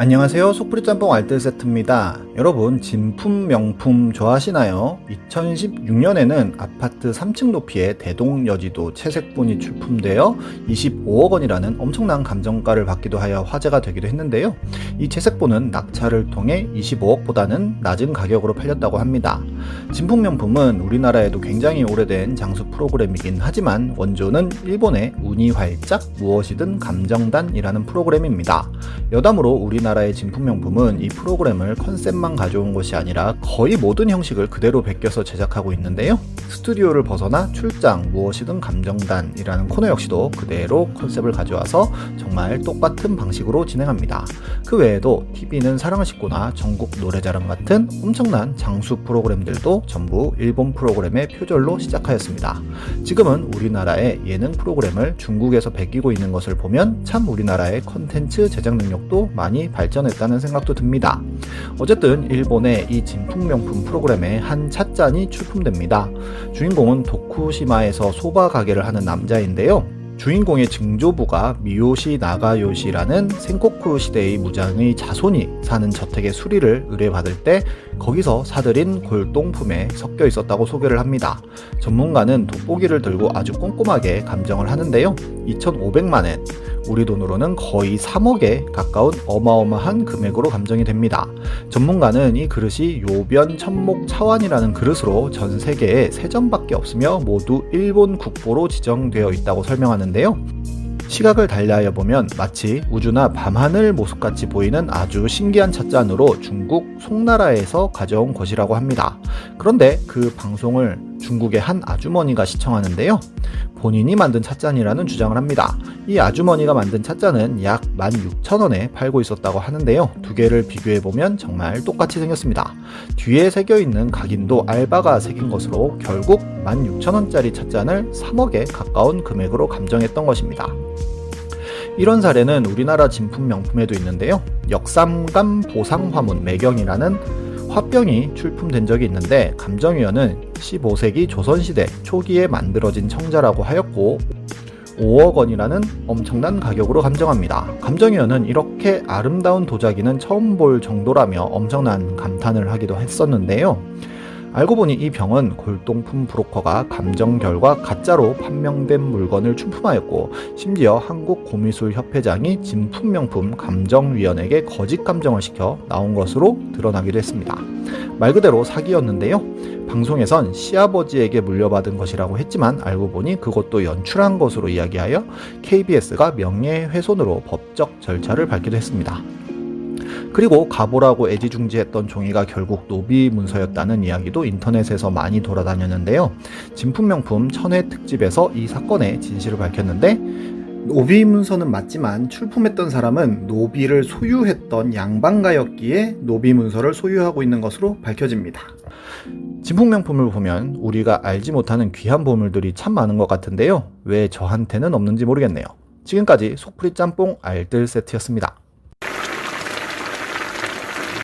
안녕하세요, 속풀이 짬뽕 알뜰세트입니다. 여러분, 진품명품 좋아하시나요? 2016년에는 아파트 3층 높이의 대동여지도 채색분이 출품되어 25억원이라는 엄청난 감정가를 받기도 하여 화제가 되기도 했는데요. 이 채색분은 낙찰을 통해 25억보다는 낮은 가격으로 팔렸다고 합니다. 진품명품은 우리나라에도 굉장히 오래된 장수 프로그램이긴 하지만 원조는 일본의 운이 활짝 무엇이든 감정단이라는 프로그램입니다. 여담으로 우리나라 나라의 진품명품은 이 프로그램을 컨셉만 가져온 것이 아니라 거의 모든 형식을 그대로 베껴서 제작하고 있는데요. 스튜디오를 벗어나 출장, 무엇이든 감정단이라는 코너 역시도 그대로 컨셉을 가져와서 정말 똑같은 방식으로 진행합니다. 그 외에도 TV는 사랑을 싣거나 전국 노래자랑 같은 엄청난 장수 프로그램들도 전부 일본 프로그램의 표절로 시작하였습니다. 지금은 우리나라의 예능 프로그램을 중국에서 베끼고 있는 것을 보면 참 우리나라의 콘텐츠 제작 능력도 많이 발전했다는 생각도 듭니다. 어쨌든 일본의 이 진품명품 프로그램의 한 찻잔이 출품됩니다. 주인공은 도쿠시마에서 소바 가게를 하는 남자인데요. 주인공의 증조부가 미요시 나가요시라는 생코쿠 시대의 무장의 자손이 사는 저택의 수리를 의뢰받을 때 거기서 사들인 골동품에 섞여 있었다고 소개를 합니다. 전문가는 돋보기를 들고 아주 꼼꼼하게 감정을 하는데요. 2,500만 엔, 우리 돈으로는 거의 3억에 가까운 어마어마한 금액으로 감정이 됩니다. 전문가는 이 그릇이 요변 천목 차완이라는 그릇으로 전 세계에 3점밖에 없으며 모두 일본 국보로 지정되어 있다고 설명하는데요. 시각을 달리하여 보면 마치 우주나 밤하늘 모습같이 보이는 아주 신기한 찻잔으로 중국 송나라에서 가져온 것이라고 합니다. 그런데 그 방송을 중국의 한 아주머니가 시청하는데요. 본인이 만든 찻잔이라는 주장을 합니다. 이 아주머니가 만든 찻잔은 약 16,000원에 팔고 있었다고 하는데요. 두 개를 비교해보면 정말 똑같이 생겼습니다. 뒤에 새겨있는 각인도 알바가 새긴 것으로 결국 16,000원짜리 찻잔을 3억에 가까운 금액으로 감정했던 것입니다. 이런 사례는 우리나라 진품명품에도 있는데요. 역삼감 보상화문 매경이라는 화병이 출품된 적이 있는데 감정위원은 15세기 조선시대 초기에 만들어진 청자라고 하였고 5억원이라는 엄청난 가격으로 감정합니다. 감정위원은 이렇게 아름다운 도자기는 처음 볼 정도라며 엄청난 감탄을 하기도 했었는데요. 알고 보니 이 병은 골동품 브로커가 감정 결과 가짜로 판명된 물건을 출품하였고 심지어 한국고미술협회장이 진품명품 감정위원에게 거짓 감정을 시켜 나온 것으로 드러나기도 했습니다. 말 그대로 사기였는데요. 방송에선 시아버지에게 물려받은 것이라고 했지만 알고 보니 그것도 연출한 것으로 이야기하여 KBS가 명예훼손으로 법적 절차를 밟기도 했습니다. 그리고 가보라고 애지중지했던 종이가 결국 노비 문서였다는 이야기도 인터넷에서 많이 돌아다녔는데요. 진품명품 1000회 특집에서 이 사건의 진실을 밝혔는데 노비 문서는 맞지만 출품했던 사람은 노비를 소유했던 양반가였기에 노비 문서를 소유하고 있는 것으로 밝혀집니다. 진품명품을 보면 우리가 알지 못하는 귀한 보물들이 참 많은 것 같은데요. 왜 저한테는 없는지 모르겠네요. 지금까지 속풀이 짬뽕 알뜰 세트였습니다.